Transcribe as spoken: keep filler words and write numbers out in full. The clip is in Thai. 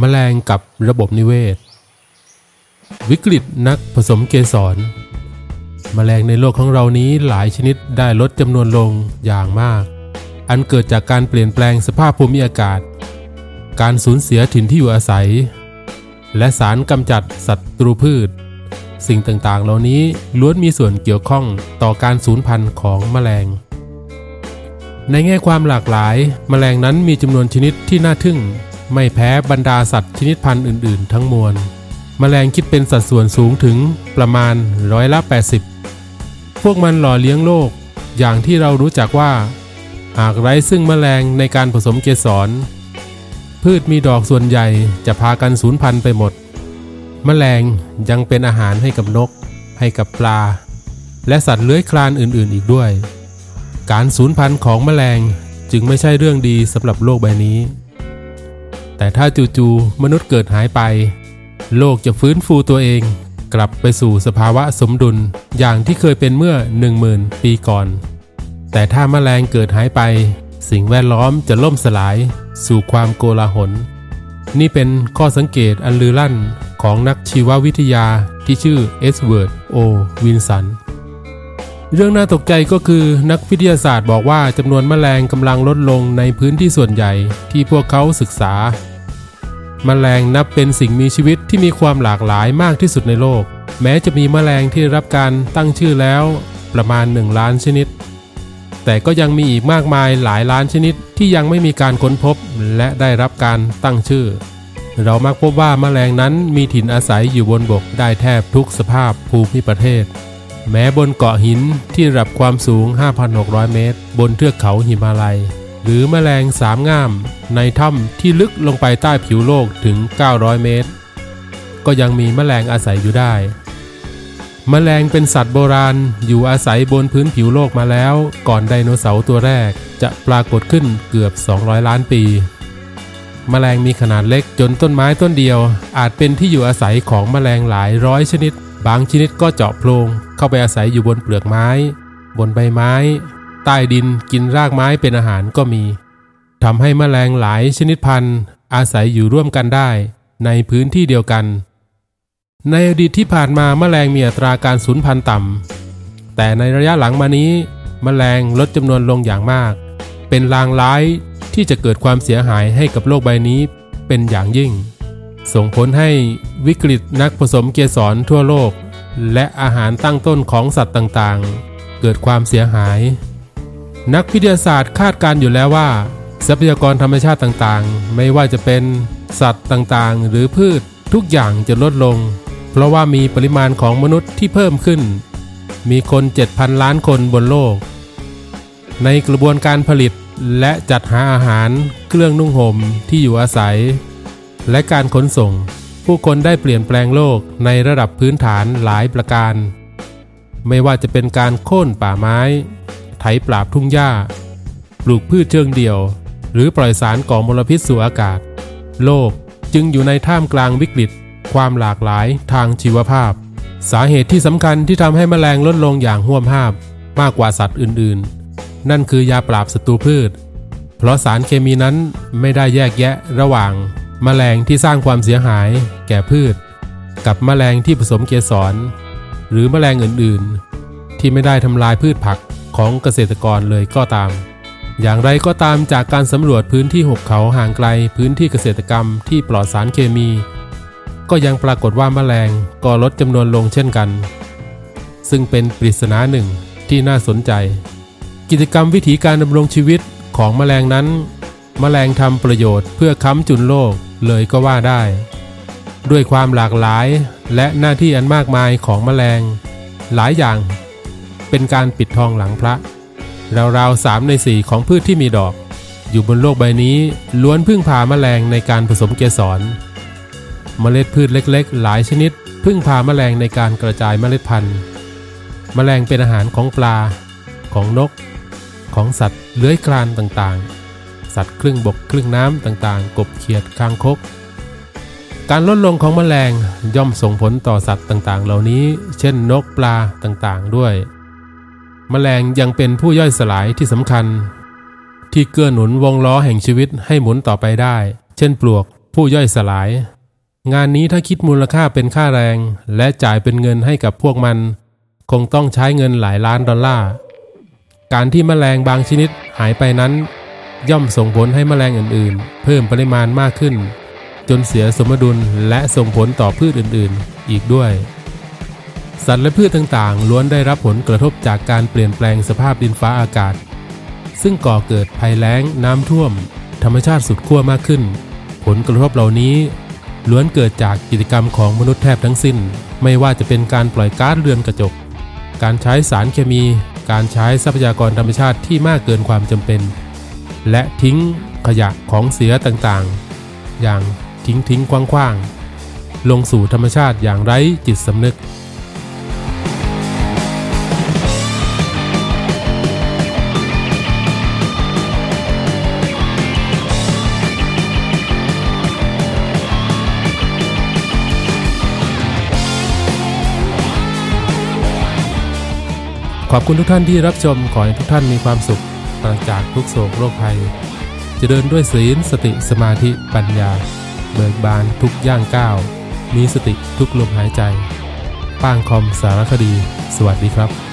แมลงกับระบบนิเวศวิกฤตนักผสมเกสรแมลงในโลกของเรานี้หลายชนิดได้ลดจำนวนลงอย่างมากอันเกิดจากการเปลี่ยนแปลงสภาพภูมิอากาศการสูญเสียถิ่นที่อยู่อาศัยและสารกำจัดศัตรูพืชสิ่งต่างๆเหล่านี้ล้วนมีส่วนเกี่ยวข้องต่อการสูญพันธุ์ของแมลงในแง่ความหลากหลายแมลงนั้นมีจำนวนชนิดที่น่าทึ่งไม่แพ้บรรดาสัตว์ชนิดพันธุ์อื่นๆทั้งมวลแมลงคิดเป็นสัดส่วนสูงถึงประมาณร้อยละแปดสิบพวกมันหล่อเลี้ยงโลกอย่างที่เรารู้จักว่าหากไร้ซึ่งแมลงในการผสมเกสรพืชมีดอกส่วนใหญ่จะพากันสูญพันธุ์ไปหมดแมลงยังเป็นอาหารให้กับนกให้กับปลาและสัตว์เลื้อยคลานอื่นๆอีกด้วยการสูญพันธุ์ของแมลงจึงไม่ใช่เรื่องดีสำหรับโลกใบนี้แต่ถ้าจู่ๆมนุษย์เกิดหายไปโลกจะฟื้นฟูตัวเองกลับไปสู่สภาวะสมดุลอย่างที่เคยเป็นเมื่อ หนึ่งหมื่น ปีก่อนแต่ถ้าแมลงเกิดหายไปสิ่งแวดล้อมจะล่มสลายสู่ความโกลาหลนี่เป็นข้อสังเกตอันลือลั่นของนักชีววิทยาที่ชื่อเอ็ดเวิร์ด โอ วิลสันเรื่องน่าตกใจก็คือนักวิทยาศาสตร์บอกว่าจำนวนแมลงกำลังลดลงในพื้นที่ส่วนใหญ่ที่พวกเขาศึกษาแมลงนับเป็นสิ่งมีชีวิตที่มีความหลากหลายมากที่สุดในโลกแม้จะมีแมลงที่ได้รับการตั้งชื่อแล้วประมาณหนึ่งล้านชนิดแต่ก็ยังมีอีกมากมายหลายล้านชนิดที่ยังไม่มีการค้นพบและได้รับการตั้งชื่อเรามักพบว่าแมลงนั้นมีถิ่นอาศัยอยู่บนบกได้แทบทุกสภาพภูมิประเทศแม้บนเกาะหินที่ระดับความสูง ห้าพันหกร้อย เมตรบนเทือกเขาหิมาลัยหรือแมลงสามง่ามในถ้ำที่ลึกลงไปใต้ผิวโลกถึง เก้าร้อย เมตรก็ยังมีแมลงอาศัยอยู่ได้แมลงเป็นสัตว์โบราณอยู่อาศัยบนพื้นผิวโลกมาแล้วก่อนไดโนเสาร์ตัวแรกจะปรากฏขึ้นเกือบสองร้อยล้านปีแมลงมีขนาดเล็กจนต้นไม้ต้นเดียวอาจเป็นที่อยู่อาศัยของแมลงหลายร้อยชนิดบางชนิดก็เจาะโพรงเข้าไปอาศัยอยู่บนเปลือกไม้บนใบไม้ใต้ดินกินรากไม้เป็นอาหารก็มีทำให้แมลงหลายชนิดพันธุ์อาศัยอยู่ร่วมกันได้ในพื้นที่เดียวกันในอดีตที่ผ่านมาแมลงมีอัตราการสูญพันธุ์ต่ำแต่ในระยะหลังมานี้แมลงลดจำนวนลงอย่างมากเป็นลางร้ายที่จะเกิดความเสียหายให้กับโลกใบนี้เป็นอย่างยิ่งส่งผลให้วิกฤตนักผสมเกสรทั่วโลกและอาหารตั้งต้นของสัตว์ต่างๆเกิดความเสียหายนักวิทยาศาสตร์คาดการณ์อยู่แล้วว่าทรัพยากรธรรมชาติต่างๆไม่ว่าจะเป็นสัตว์ต่างๆหรือพืชทุกอย่างจะลดลงเพราะว่ามีปริมาณของมนุษย์ที่เพิ่มขึ้นมีคน เจ็ดพัน ล้านคนบนโลกในกระบวนการผลิตและจัดหาอาหารเครื่องนุ่งห่มที่อยู่อาศัยและการขนส่งผู้คนได้เปลี่ยนแปลงโลกในระดับพื้นฐานหลายประการไม่ว่าจะเป็นการโค่นป่าไม้ไถปราบทุ่งหญ้าปลูกพืชเชิงเดี่ยวหรือปล่อยสารก่อมลพิษสู่อากาศโลกจึงอยู่ในท่ามกลางวิกฤตความหลากหลายทางชีวภาพสาเหตุที่สำคัญที่ทำให้แมลงลดลงอย่างห้วมห้ามมากกว่าสัตว์อื่นๆนั่นคือยาปราบศัตรูพืชเพราะสารเคมีนั้นไม่ได้แยกแยะระหว่างแมลงที่สร้างความเสียหายแก่พืชกับแมลงที่ผสมเกสรหรือแมลงอื่นๆที่ไม่ได้ทำลายพืชผักของเกษตรกรเลยก็ตามอย่างไรก็ตามจากการสำรวจพื้นที่หุบเขาห่างไกลพื้นที่เกษตรกรรมที่ปลอดสารเคมีก็ยังปรากฏว่าแมลงก็ลดจำนวนลงเช่นกันซึ่งเป็นปริศนาหนึ่งที่น่าสนใจกิจกรรมวิถีการดำรงชีวิตของแมลงนั้นแมลงทำประโยชน์เพื่อค้ำจุนโลกเลยก็ว่าได้ด้วยความหลากหลายและหน้าที่อันมากมายของแมลงหลายอย่างเป็นการปิดทองหลังพระราวๆสามในสี่ของพืชที่มีดอกอยู่บนโลกใบนี้ล้วนพึ่งพาแมลงในการผสมเกสรเมล็ดพืชเล็กๆหลายชนิดพึ่งพาแมลงในการกระจายเมล็ดพันธุ์แมลงเป็นอาหารของปลาของนกของสัตว์เลื้อยคลานต่างๆสัตว์ครึ่งบกครึ่งน้ำต่างๆกบเขียดคางคกการลดลงของแมลงย่อมส่งผลต่อสัตว์ต่างๆเหล่านี้เช่นนกปลาต่างๆด้วยแมลงยังเป็นผู้ย่อยสลายที่สำคัญที่เกื้อหนุนวงล้อแห่งชีวิตให้หมุนต่อไปได้เช่นปลวก ผู้ย่อยสลายงานนี้ถ้าคิดมูลค่าเป็นค่าแรงและจ่ายเป็นเงินให้กับพวกมันคงต้องใช้เงินหลายล้านดอลลาร์การที่แมลงบางชนิดหายไปนั้นย่อมส่งผลให้แมลงอื่นๆเพิ่มปริมาณมากขึ้นจนเสียสมดุลและส่งผลต่อพืชอื่นๆอีกด้วยสัตว์และพืชต่างๆล้วนได้รับผลกระทบจากการเปลี่ยนแปลงสภาพดินฟ้าอากาศซึ่งก่อเกิดภัยแล้งน้ำท่วมธรรมชาติสุดขั้วมากขึ้นผลกระทบเหล่านี้ล้วนเกิดจากกิจกรรมของมนุษย์แทบทั้งสิ้นไม่ว่าจะเป็นการปล่อยก๊าซเรือนกระจกการใช้สารเคมีการใช้ทรัพยากรธรรมชาติที่มากเกินความจำเป็นและทิ้งขยะของเสียต่างๆอย่างทิ้งทิ้งคว่างๆลงสู่ธรรมชาติอย่างไร้จิตสำนึกขอบคุณทุกท่านที่รับชมขอให้ทุกท่านมีความสุขปราศจากทุกโศกโรคภัยเจริญด้วยศีลสติสมาธิปัญญาเบิกบานทุกย่างก้าวมีสติทุกลมหายใจป้างคอมสารคดีสวัสดีครับ